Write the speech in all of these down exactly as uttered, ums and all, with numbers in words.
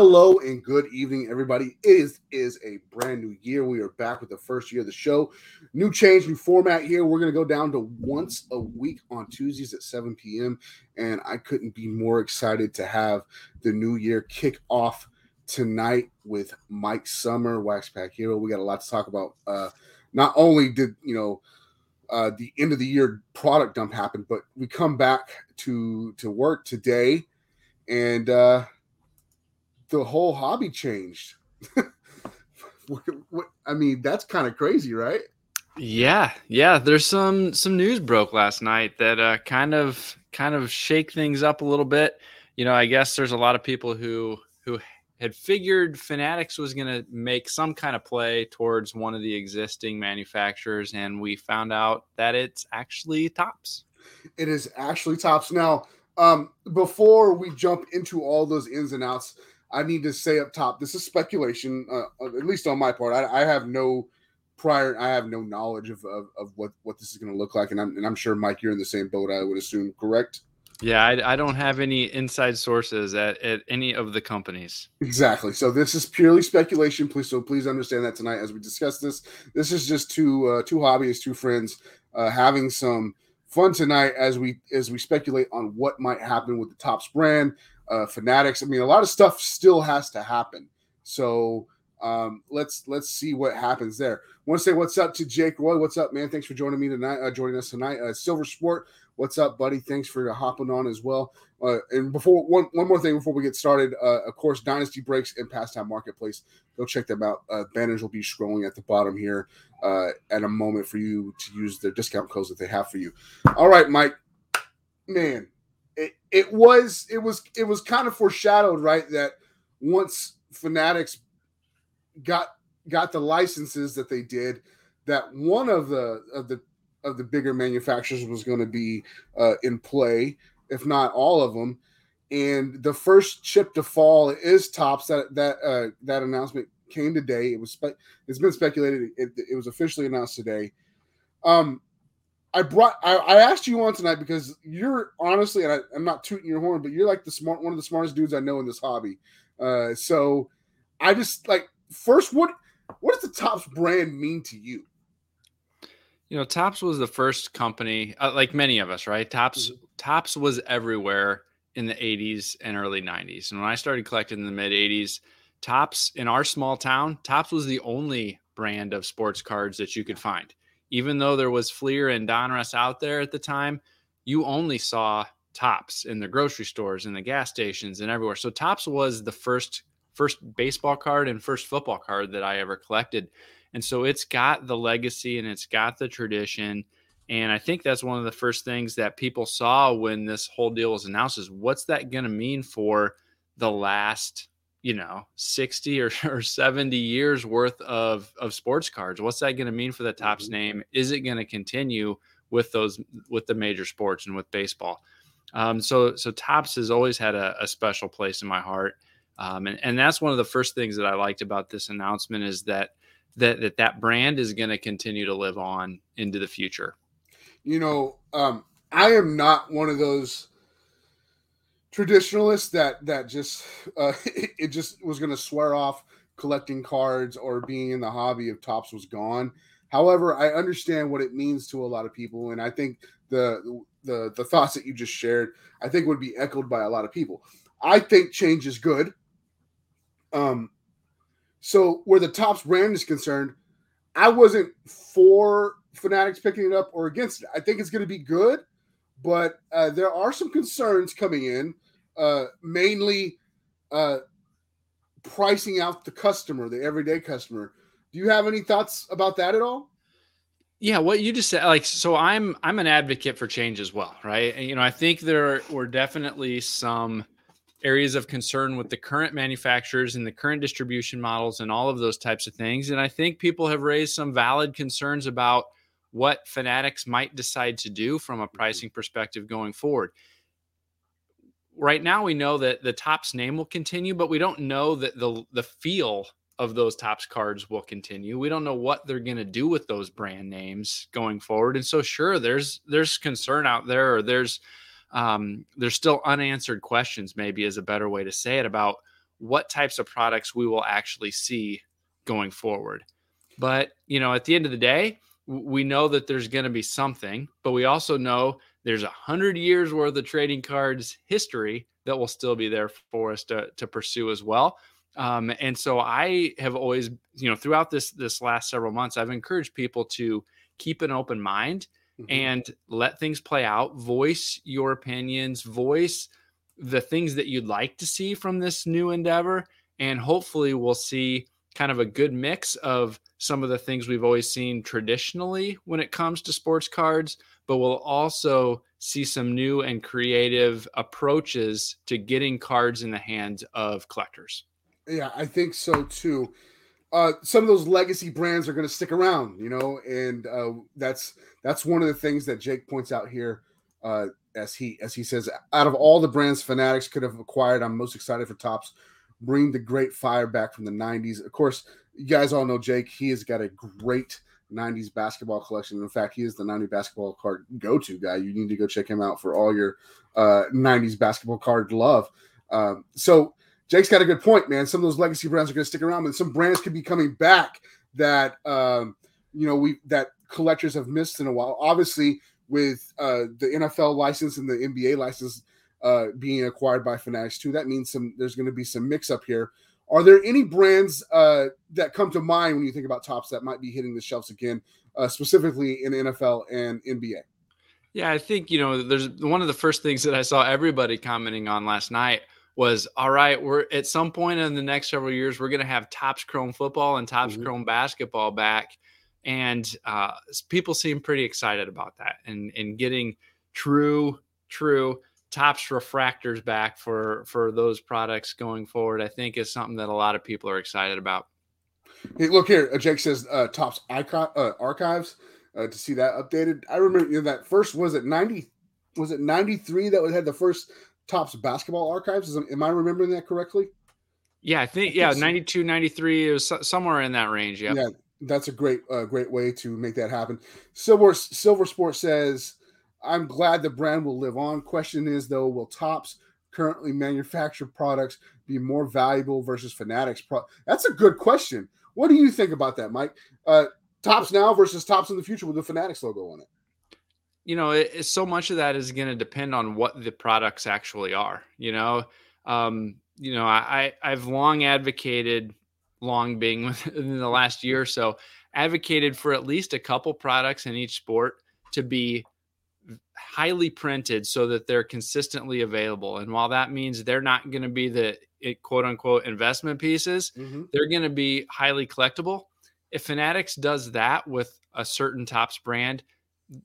Hello and good evening, everybody. It is, is a brand new year. We are back with the first year of the show. New change, new format here. We're going to go down to once a week on Tuesdays at seven p.m. And I couldn't be more excited to have the new year kick off tonight with Mike Summer, Wax Pack Hero. We got a lot to talk about. Uh, not only did, you know, uh, the end of the year product dump happen, but we come back to, to work today and, uh, the whole hobby changed. what, what, I mean, that's kind of crazy, right? Yeah, yeah. There's some some news broke last night that uh, kind of kind of shake things up a little bit. You know, I guess there's a lot of people who who had figured Fanatics was going to make some kind of play towards one of the existing manufacturers, and we found out that it's actually Topps. It is actually Topps. Now, um, before we jump into all those ins and outs, I need to say up top, this is speculation, uh, at least on my part. I, I have no prior, I have no knowledge of of, of what, what this is going to look like, and I'm and I'm sure, Mike, you're in the same boat, I would assume, correct? Yeah, I, I don't have any inside sources at, at any of the companies. Exactly. So this is purely speculation. Please, so please understand that tonight as we discuss this. This is just two uh, two hobbyists, two friends, uh, having some fun tonight as we as we speculate on what might happen with the Topps brand. Uh, Fanatics. I mean, a lot of stuff still has to happen. So um, let's let's see what happens there. Want to say what's up to Jake Roy? What's up, man? Thanks for joining me tonight. Uh, joining us tonight, uh, Silver Sport. What's up, buddy? Thanks for hopping on as well. Uh, and before one one more thing before we get started, uh, of course, Dynasty Breaks and Pastime Marketplace. Go check them out. Uh, banners will be scrolling at the bottom here uh, at a moment for you to use their discount codes that they have for you. All right, Mike, man. It, it was it was it was kind of foreshadowed, right? That once Fanatics got got the licenses that they did, that one of the of the of the bigger manufacturers was going to be uh, in play, if not all of them. And the first chip to fall is Topps. That that uh, that announcement came today. It was spe- it's been speculated. It, it was officially announced today. Um. I brought. I, I asked you on tonight because you're honestly, and I, I'm not tooting your horn, but you're like the smart, one of the smartest dudes I know in this hobby. Uh, so, I just like first, what what does the Topps brand mean to you? You know, Topps was the first company, uh, like many of us, right? Topps mm-hmm. Topps was everywhere in the eighties and early nineties, and when I started collecting in the mid eighties, Topps in our small town, Topps was the only brand of sports cards that you could find. Even though there was Fleer and Donruss out there at the time, you only saw Topps in the grocery stores, in the gas stations, and everywhere. So Topps was the first first baseball card and first football card that I ever collected. And so it's got the legacy and it's got the tradition. And I think that's one of the first things that people saw when this whole deal was announced is what's that going to mean for the last, you know, sixty or, or seventy years worth of, of sports cards. What's that going to mean for the Topps name? Is it going to continue with those, with the major sports and with baseball? Um, so, so Topps has always had a, a special place in my heart. Um, and, and that's one of the first things that I liked about this announcement is that, that, that, that brand is going to continue to live on into the future. You know, um, I am not one of those traditionalists that that just uh, it, it just was going to swear off collecting cards or being in the hobby if Topps was gone. However, I understand what it means to a lot of people, and I think the the the thoughts that you just shared, I think, would be echoed by a lot of people. I think change is good. Um, so where the Topps brand is concerned, I wasn't for Fanatics picking it up or against it. I think it's going to be good. But uh, there are some concerns coming in, uh, mainly uh, pricing out the customer, the everyday customer. Do you have any thoughts about that at all? Yeah, what you just said, like, so I'm I'm an advocate for change as well, right? And, you know, I think there were definitely some areas of concern with the current manufacturers and the current distribution models and all of those types of things. And I think people have raised some valid concerns about what Fanatics might decide to do from a pricing perspective going forward. Right now, we know that the Topps name will continue, but we don't know that the the feel of those Topps cards will continue. We don't know what they're going to do with those brand names going forward. And so, sure, there's there's concern out there, or there's um, there's still unanswered questions, maybe is a better way to say it, about what types of products we will actually see going forward. But, you know, at the end of the day, we know that there's going to be something, but we also know there's a hundred years worth of trading cards history that will still be there for us to, to pursue as well. Um, and so I have always, you know, throughout this, this last several months, I've encouraged people to keep an open mind mm-hmm. and let things play out, voice your opinions, voice the things that you'd like to see from this new endeavor. And hopefully we'll see kind of a good mix of some of the things we've always seen traditionally when it comes to sports cards, but we'll also see some new and creative approaches to getting cards in the hands of collectors. Yeah, I think so too. Uh, some of those legacy brands are going to stick around, you know, and uh, that's that's one of the things that Jake points out here. Uh, as he as he says, out of all the brands Fanatics could have acquired, I'm most excited for Topps. Bring the great fire back from the nineties. Of course, you guys all know Jake. He has got a great nineties basketball collection. In fact, he is the nineties basketball card go-to guy. You need to go check him out for all your uh, nineties basketball card love. Uh, so Jake's got a good point, man. Some of those legacy brands are going to stick around, but some brands could be coming back that um, you know we that collectors have missed in a while. Obviously, with uh, the N F L license and the N B A license uh, being acquired by Fanatics too, that means some there's going to be some mix-up here. Are there any brands uh, that come to mind when you think about Topps that might be hitting the shelves again, uh, specifically in N F L and N B A? Yeah, I think, you know, there's one of the first things that I saw everybody commenting on last night was, all right, we're at some point in the next several years, we're going to have Topps Chrome football and Topps mm-hmm. Chrome basketball back. And uh, people seem pretty excited about that and, and getting true, true Topps refractors back for for those products going forward, I think is something that a lot of people are excited about. Hey, look here, Jake says uh, Topps icon, uh, archives uh, to see that updated. I remember you know, that first was it ninety was it ninety-three that had the first Topps basketball archives. Is, am I remembering that correctly? Yeah, I think yeah, ninety-two, ninety-three, it was somewhere in that range. Yeah, yeah, that's a great uh, great way to make that happen. Silver Silver Sport says, I'm glad the brand will live on. Question is, though, will Topps currently manufactured products be more valuable versus Fanatics? Pro- That's a good question. What do you think about that, Mike? Uh, Topps now versus Topps in the future with the Fanatics logo on it. You know, it, it, so much of that is going to depend on what the products actually are. You know, um, you know, I, I I've long advocated, long being within the last year or so, advocated for at least a couple products in each sport to be highly printed so that they're consistently available. And while that means they're not going to be the quote unquote investment pieces, mm-hmm. they're going to be highly collectible. If Fanatics does that with a certain Topps brand,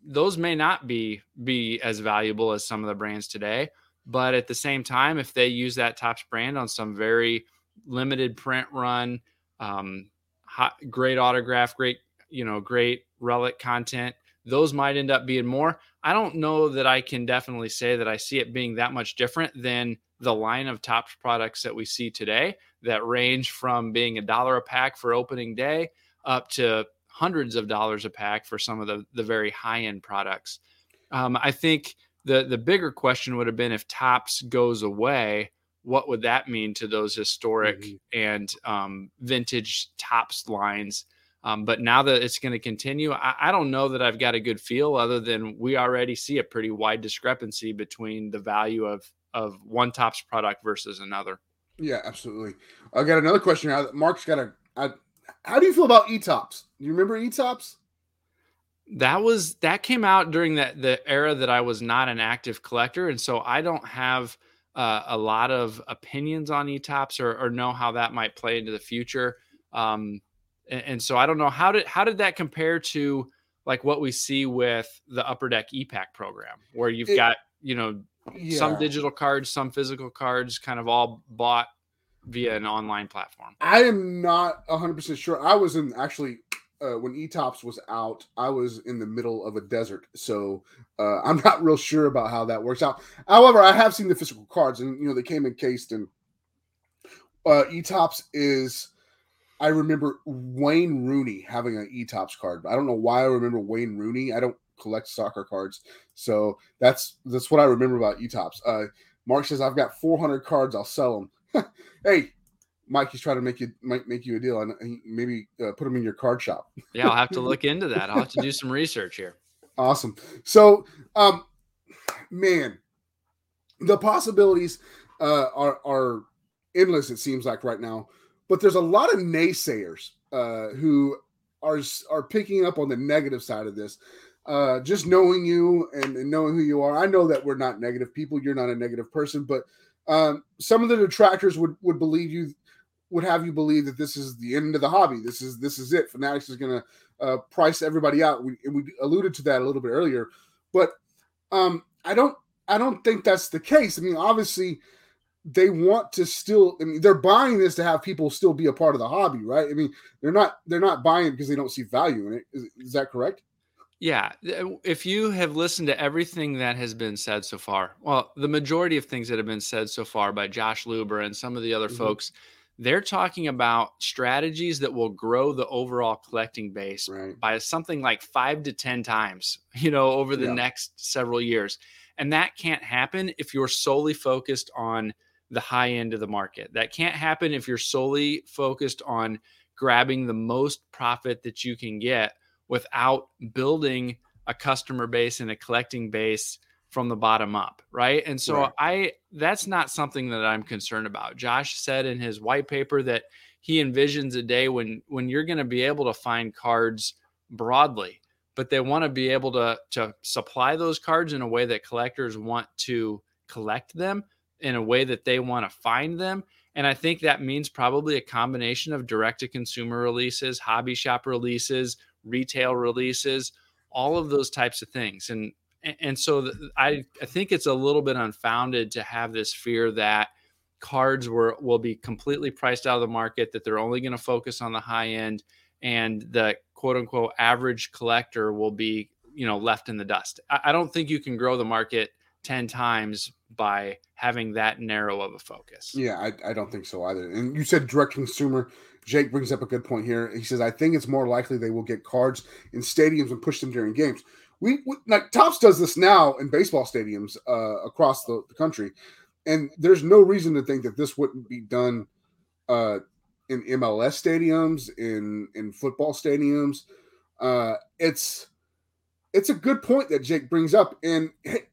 those may not be, be as valuable as some of the brands today. But at the same time, if they use that Topps brand on some very limited print run, um, hot, great autograph, great, you know, great relic content, those might end up being more. I don't know that I can definitely say that I see it being that much different than the line of Topps products that we see today that range from being a dollar a pack for opening day up to hundreds of dollars a pack for some of the, the very high-end products. Um, I think the, the bigger question would have been if Topps goes away, what would that mean to those historic mm-hmm. and um, vintage Topps lines? Um, but now that it's going to continue, I, I don't know that I've got a good feel other than we already see a pretty wide discrepancy between the value of, of one Topps product versus another. Yeah, absolutely. I got another question. Mark's got a, I, how do you feel about eTopps? Do you remember eTopps? That was, that came out during that the era that I was not an active collector. And so I don't have uh, a lot of opinions on eTopps or, or know how that might play into the future. Um, And so I don't know how did how did that compare to like what we see with the Upper Deck E PAC program, where you've it, got you know yeah. some digital cards, some physical cards, kind of all bought via an online platform. I am not one hundred percent sure. I was in actually uh, when eTopps was out, I was in the middle of a desert, so uh, I'm not real sure about how that works out. However, I have seen the physical cards, and you know they came encased, and uh, eTopps is. I remember Wayne Rooney having an eTopps card. I don't know why I remember Wayne Rooney. I don't collect soccer cards. So that's that's what I remember about eTopps. Uh, Mark says, I've got four hundred cards. I'll sell them. Hey, Mikey's trying to make you might make you a deal and maybe uh, put them in your card shop. Yeah, I'll have to look into that. I'll have to do some research here. Awesome. So, um, man, the possibilities uh, are are endless. It seems like right now, but there's a lot of naysayers uh, who are are picking up on the negative side of this. Uh, just knowing you and, and knowing who you are, I know that we're not negative people. You're not a negative person, but um, some of the detractors would would believe you. Would have you believe that this is the end of the hobby. This is this is it. Fanatics is going to uh, price everybody out. We we alluded to that a little bit earlier, but um, I don't I don't think that's the case. I mean, obviously, they want to still. I mean, they're buying this to have people still be a part of the hobby, right? I mean, they're not they're not buying it because they don't see value in it. Is, is that correct? Yeah. If you have listened to everything that has been said so far, well, the majority of things that have been said so far by Josh Luber and some of the other mm-hmm. folks. They're talking about strategies that will grow the overall collecting base right. by something like five to ten times, you know, over the yeah. next several years. And that can't happen if you're solely focused on the high end of the market. That can't happen if you're solely focused on grabbing the most profit that you can get without building a customer base and a collecting base from the bottom up, right? And so right. I that's not something that I'm concerned about. Josh said in his white paper that he envisions a day when when you're going to be able to find cards broadly, but they want to be able to to supply those cards in a way that collectors want to collect them, in a way that they want to find them. And I think that means probably a combination of direct-to-consumer releases, hobby shop releases, retail releases, all of those types of things. And And so the, I, I think it's a little bit unfounded to have this fear that cards were will be completely priced out of the market, that they're only going to focus on the high end, and the quote unquote average collector will be, you know, left in the dust. I, I don't think you can grow the market ten times by having that narrow of a focus. Yeah, I, I don't think so either. And you said direct consumer. Jake brings up a good point here. He says, I think it's more likely they will get cards in stadiums and push them during games. We, we like Topps does this now in baseball stadiums uh, across the, the country, and there's no reason to think that this wouldn't be done uh, in M L S stadiums, in in football stadiums. Uh, it's it's a good point that Jake brings up, and hey,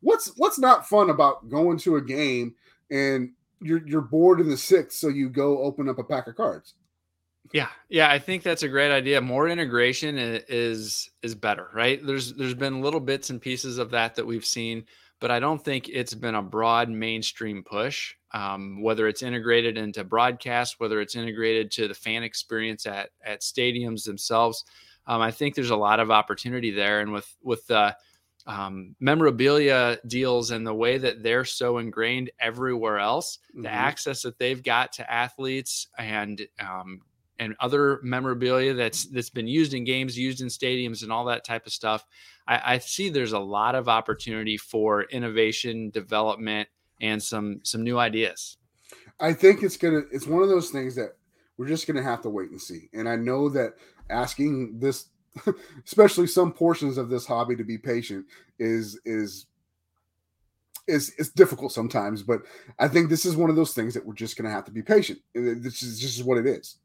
what's what's not fun about going to a game and you're you're bored in the sixth, so you go open up a pack of cards. Yeah. Yeah. I think that's a great idea. More integration is, is better, right? There's, there's been little bits and pieces of that that we've seen, but I don't think it's been a broad mainstream push, um, whether it's integrated into broadcast, whether it's integrated to the fan experience at, at stadiums themselves. Um, I think there's a lot of opportunity there. And with, with, uh, um, memorabilia deals and the way that they're so ingrained everywhere else, mm-hmm. the access that they've got to athletes and, um, and other memorabilia that's that's been used in games, used in stadiums and all that type of stuff. I, I see there's a lot of opportunity for innovation, development, and some some new ideas. I think it's gonna it's one of those things that we're just gonna have to wait and see. And I know that asking this, especially some portions of this hobby, to be patient is is It's, it's difficult sometimes, but I think this is one of those things that we're just gonna have to be patient. This is just what it is.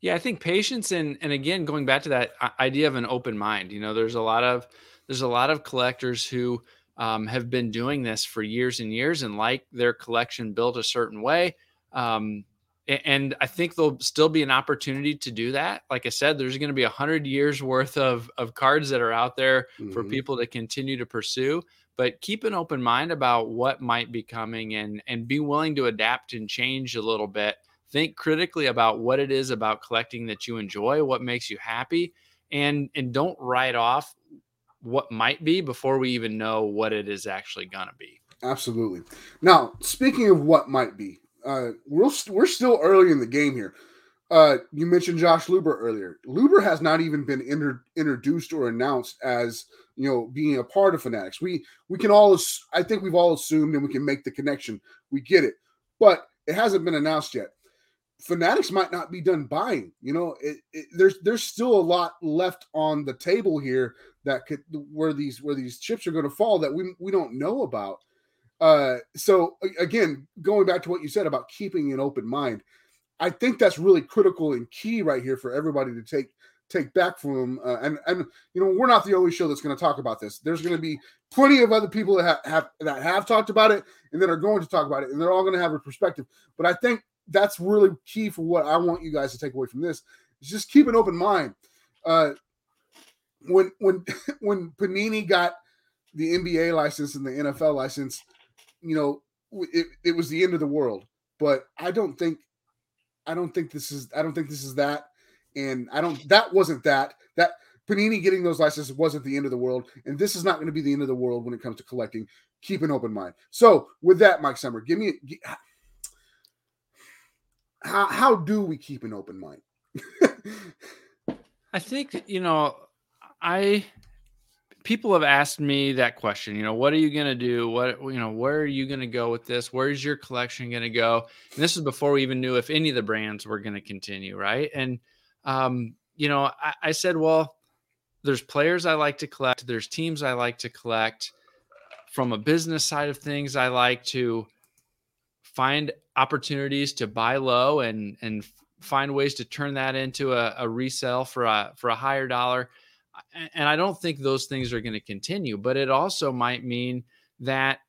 Yeah, I think patience and and again, going back to that idea of an open mind, you know, there's a lot of there's a lot of collectors who um, have been doing this for years and years and like their collection built a certain way. Um, and I think there'll still be an opportunity to do that. Like I said, there's going to be a hundred years worth of, of cards that are out there mm-hmm. for people to continue to pursue, but keep an open mind about what might be coming and and be willing to adapt and change a little bit. Think critically about what it is about collecting that you enjoy, what makes you happy, and and don't write off what might be before we even know what it is actually going to be. Absolutely. Now, speaking of what might be, uh, we're, st- we're still early in the game here. Uh, you mentioned Josh Luber earlier. Luber has not even been inter- introduced or announced as, you know, being a part of Fanatics. We, we can all, ass- I think we've all assumed and we can make the connection. We get it, but it hasn't been announced yet. Fanatics might not be done buying, you know, it, it, there's, there's still a lot left on the table here that could, where these, where these chips are going to fall that we, we don't know about. Uh, so again, going back to what you said about keeping an open mind, I think that's really critical and key right here for everybody to take take back from. Uh, and and you know, we're not the only show that's going to talk about this. There's going to be plenty of other people that have, have that have talked about it and that are going to talk about it, and they're all going to have a perspective. But I think that's really key for what I want you guys to take away from this: is just keep an open mind. Uh, when when when Panini got the N B A license and the N F L license, you know, it, it was the end of the world. But I don't think, I don't think this is, I don't think this is that. And I don't, that wasn't that, that Panini getting those licenses wasn't the end of the world. And this is not going to be the end of the world when it comes to collecting. Keep an open mind. So with that, Mike Summer, give me, how, how do we keep an open mind? I think, you know, I, people have asked me that question, you know, what are you going to do? What, you know, where are you going to go with this? Where's your collection going to go? And this is before we even knew if any of the brands were going to continue. Right. And, um, you know, I, I said, well, there's players I like to collect. There's teams I like to collect. From a business side of things, I like to find opportunities to buy low and, and find ways to turn that into a, a resale for a, for a higher dollar. And I don't think those things are going to continue, but it also might mean that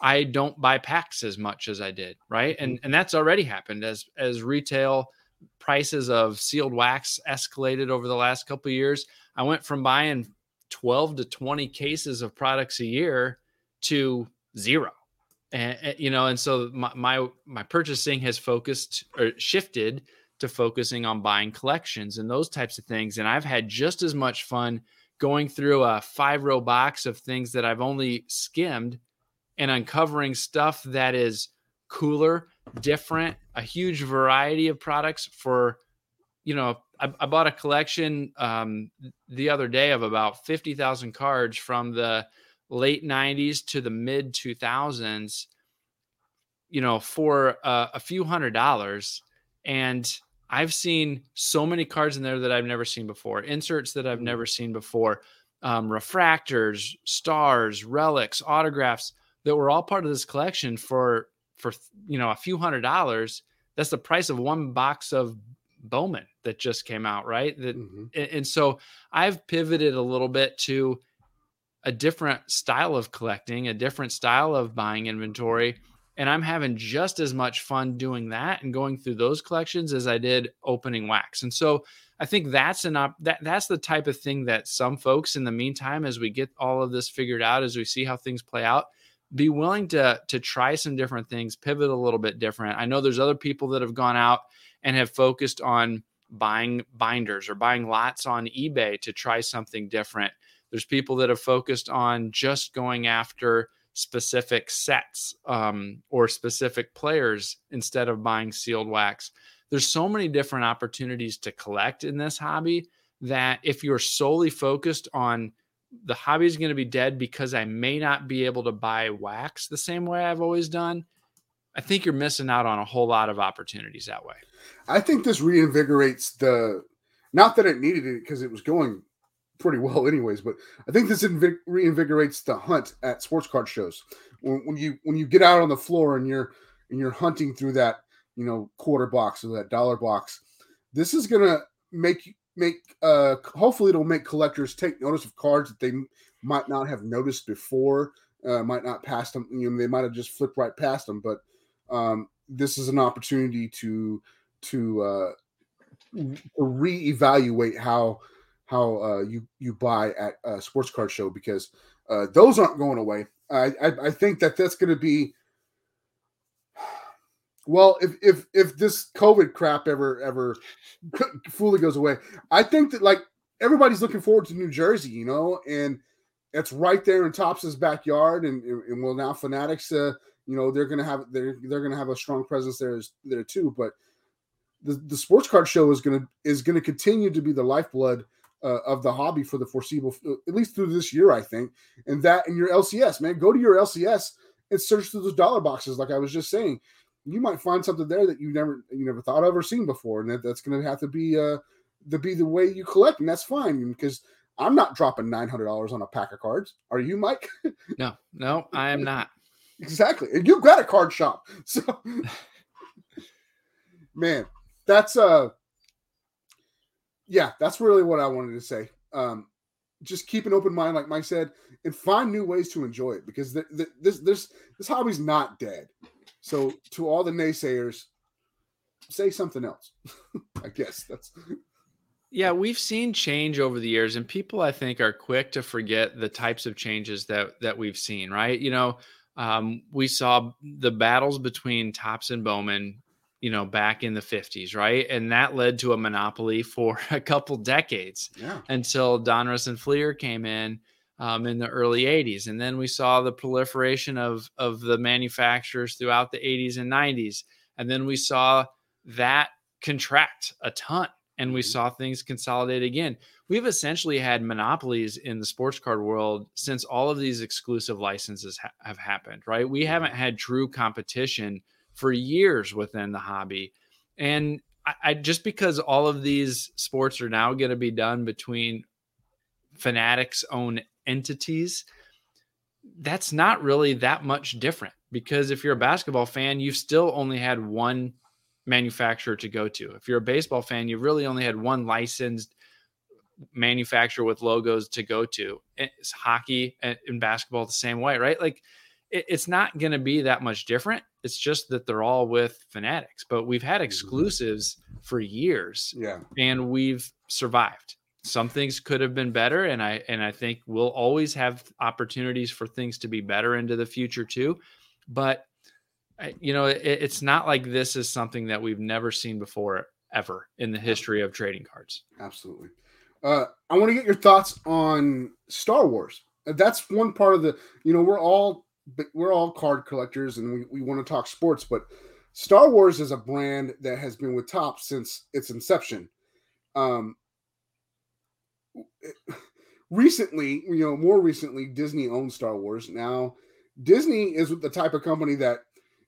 I don't buy packs as much as I did. Right. And and that's already happened as, as retail prices of sealed wax escalated over the last couple of years. I went from buying twelve to twenty cases of products a year to zero. And, and you know, and so my, my, my purchasing has focused or shifted to focusing on buying collections and those types of things. And I've had just as much fun going through a five row box of things that I've only skimmed and uncovering stuff that is cooler, different, a huge variety of products for, you know, I, I bought a collection um, the other day of about fifty thousand cards from the late nineties to the mid two thousands, you know, for uh, a few hundred dollars. And I've seen so many cards in there that I've never seen before, inserts that I've never seen before, um, refractors, stars, relics, autographs that were all part of this collection for, for, you know, a few hundred dollars. That's the price of one box of Bowman that just came out. Right. That, mm-hmm. And so I've pivoted a little bit to a different style of collecting, a different style of buying inventory. And I'm having just as much fun doing that and going through those collections as I did opening wax. And so I think that's an op- that that's the type of thing that some folks in the meantime, as we get all of this figured out, as we see how things play out, be willing to, to try some different things, pivot a little bit different. I know there's other people that have gone out and have focused on buying binders or buying lots on eBay to try something different. There's people that have focused on just going after specific sets um, or specific players instead of buying sealed wax. There's so many different opportunities to collect in this hobby that if you're solely focused on the hobby is going to be dead because I may not be able to buy wax the same way I've always done, I think you're missing out on a whole lot of opportunities that way. I think this reinvigorates the, not that it needed it because it was going pretty well anyways, but I think this inv- reinvigorates the hunt at sports card shows. When, when you when you get out on the floor and you're and you're hunting through that, you know, quarter box or that dollar box, this is gonna make make uh hopefully it'll make collectors take notice of cards that they m- might not have noticed before, uh, might not pass them. You know, they might have just flipped right past them. But um, this is an opportunity to to uh, reevaluate how. how uh, you, you buy at a sports card show, because uh, those aren't going away. I, I, I think that that's going to be, well, if, if, if this COVID crap ever, ever fully goes away, I think that like everybody's looking forward to New Jersey, you know, and it's right there in Topps' backyard. And, and well, now Fanatics, uh, you know, they're going to have, they're, they're going to have a strong presence there, there too. But the, the sports card show is going to, is going to continue to be the lifeblood Uh, of the hobby for the foreseeable, at least through this year, I think. And that, and your L C S, man, go to your L C S and search through those dollar boxes. Like I was just saying, you might find something there that you never, you never thought of or seen before. And that, that's going to have to be, uh, to be the way you collect. And that's fine, because I'm not dropping nine hundred dollars on a pack of cards. Are you, Mike? No, no, I am not. Exactly. And you've got a card shop. So man, that's uh yeah, that's really what I wanted to say. Um, just keep an open mind, like Mike said, and find new ways to enjoy it, because th- th- this this this hobby's not dead. So to all the naysayers, say something else. I guess that's. Yeah, we've seen change over the years, and people, I think, are quick to forget the types of changes that that we've seen, right? You know, um, we saw the battles between Topps and Bowman, you know, back in the fifties, right? And that led to a monopoly for a couple decades, yeah, until Donruss and Fleer came in um, in the early eighties. And then we saw the proliferation of of the manufacturers throughout the eighties and nineties. And then we saw that contract a ton. And we saw things consolidate again. We've essentially had monopolies in the sports card world since all of these exclusive licenses ha- have happened, right? We haven't had true competition for years within the hobby. And I, I just because all of these sports are now going to be done between Fanatics' own entities, that's not really that much different. Because if you're a basketball fan, you've still only had one manufacturer to go to. If you're a baseball fan, you really only had one licensed manufacturer with logos to go to. It's hockey and basketball the same way, right? Like it, it's not going to be that much different. It's just that they're all with Fanatics, but we've had exclusives for years, yeah, and we've survived. Some things could have been better. And I, and I think we'll always have opportunities for things to be better into the future too. But you know, it, it's not like this is something that we've never seen before ever in the history of trading cards. Absolutely. Uh, I want to get your thoughts on Star Wars. That's one part of the, you know, we're all, we're all card collectors and we, we want to talk sports, but Star Wars is a brand that has been with Topps since its inception. Um, recently, you know, more recently, Disney owns Star Wars. Now Disney is the type of company that,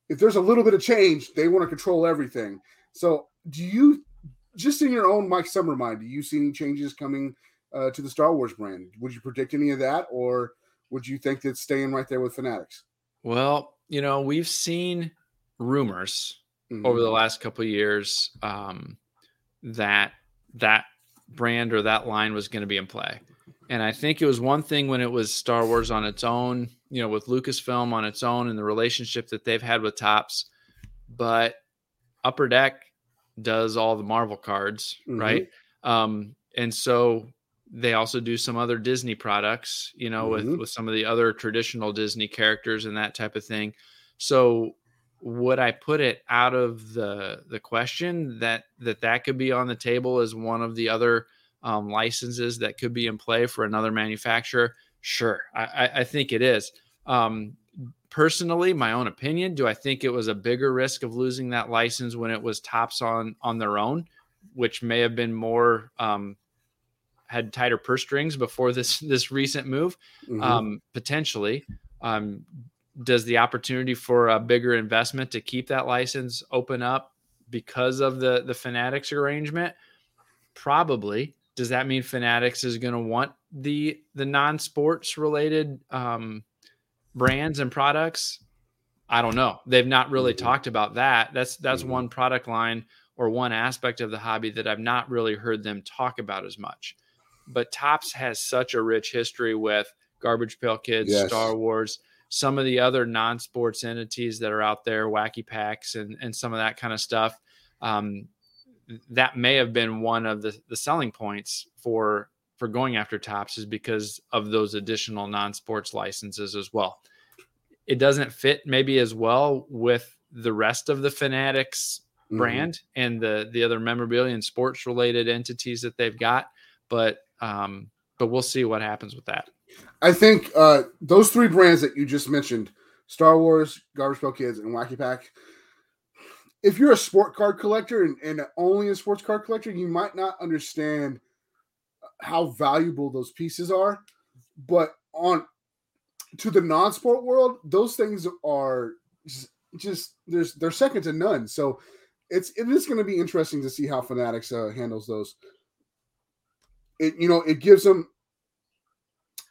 if there's a little bit of change, they want to control everything. So do you, just in your own Mike Summer mind, do you see any changes coming uh, to the Star Wars brand? Would you predict any of that, or would you think that's staying right there with Fanatics? Well, you know, we've seen rumors mm-hmm. over the last couple of years um, that that brand or that line was going to be in play. And I think it was one thing when it was Star Wars on its own, you know, with Lucasfilm on its own and the relationship that they've had with Topps, but Upper Deck does all the Marvel cards, mm-hmm. right? Um, and so they also do some other Disney products, you know, mm-hmm. with, with some of the other traditional Disney characters and that type of thing. So would I put it out of the the question that that, that could be on the table as one of the other Um, licenses that could be in play for another manufacturer? Sure. I, I think it is. Um, personally, my own opinion, do I think it was a bigger risk of losing that license when it was Topps on, on their own, which may have been more, um, had tighter purse strings before this, this recent move? Mm-hmm. Um, potentially. Um, does the opportunity for a bigger investment to keep that license open up because of the, the Fanatics arrangement? Probably. Does that mean Fanatics is going to want the the non-sports related um, brands and products? I don't know. They've not really mm-hmm. talked about that. That's that's mm-hmm. one product line or one aspect of the hobby that I've not really heard them talk about as much. But Topps has such a rich history with Garbage Pail Kids, yes, Star Wars, some of the other non-sports entities that are out there, Wacky Packs and, and some of that kind of stuff. Um, that may have been one of the, the selling points for, for going after Topps, is because of those additional non-sports licenses as well. It doesn't fit maybe as well with the rest of the Fanatics mm-hmm. brand and the, the other memorabilia and sports related entities that they've got. But, um, but we'll see what happens with that. I think uh, those three brands that you just mentioned, Star Wars, Garbage Pail Kids, and Wacky Pack, if you're a sport card collector and, and only a sports card collector, you might not understand how valuable those pieces are. But on to the non-sport world, those things are just, just there's they're second to none. So it's it is going to be interesting to see how Fanatics uh, handles those. It you know it gives them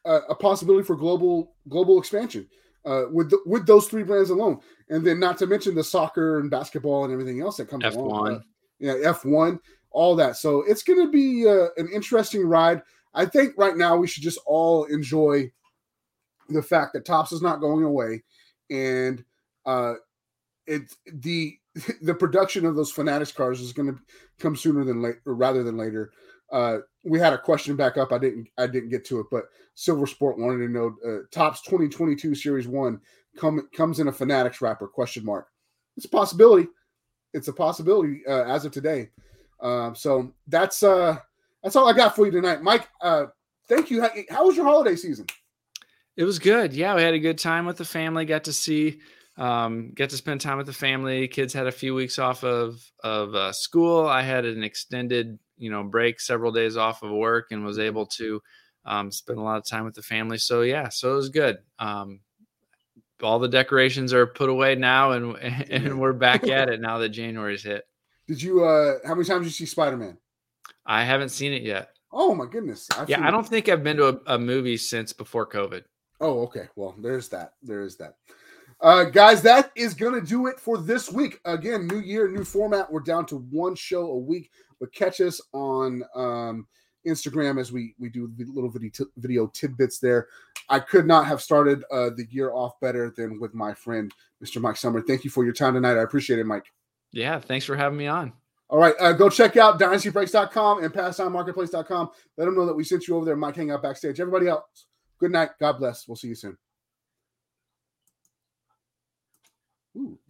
a, a possibility for global global expansion. Uh, with the, with those three brands alone, and then not to mention the soccer and basketball and everything else that comes F one. Along. Uh, you know, F one, all that. So it's going to be uh, an interesting ride. I think right now we should just all enjoy the fact that Topps is not going away, and uh, it the the production of those Fanatics cars is going to come sooner than later, rather than later. Uh, we had a question back up. I didn't I didn't get to it, but Silver Sport wanted to know uh, Topps twenty twenty-two Series One come, comes in a Fanatics wrapper? Question mark. It's a possibility. It's a possibility uh, as of today. Um, so that's uh, that's all I got for you tonight, Mike. Uh, thank you. How, how was your holiday season? It was good. Yeah, we had a good time with the family. Got to see, um, got to spend time with the family. Kids had a few weeks off of of uh, school. I had an extended, you know, break, several days off of work, and was able to um, spend a lot of time with the family. So yeah, so it was good. Um, all the decorations are put away now, and and we're back at it now that January's hit. Did you? Uh, how many times did you see Spider-Man? I haven't seen it yet. Oh my goodness! I've yeah, I don't it. think I've been to a, a movie since before COVID. Oh, okay. Well, there's that. There is that. Uh, guys, that is going to do it for this week. Again, new year, new format. We're down to one show a week. But catch us on um, Instagram as we, we do little video, t- video tidbits there. I could not have started uh, the year off better than with my friend, Mister Mike Summer. Thank you for your time tonight. I appreciate it, Mike. Yeah, thanks for having me on. All right, uh, go check out dynasty breaks dot com and pastime marketplace dot com. Let them know that we sent you over there. Mike, hang out backstage. Everybody else, good night. God bless. We'll see you soon. Ooh, got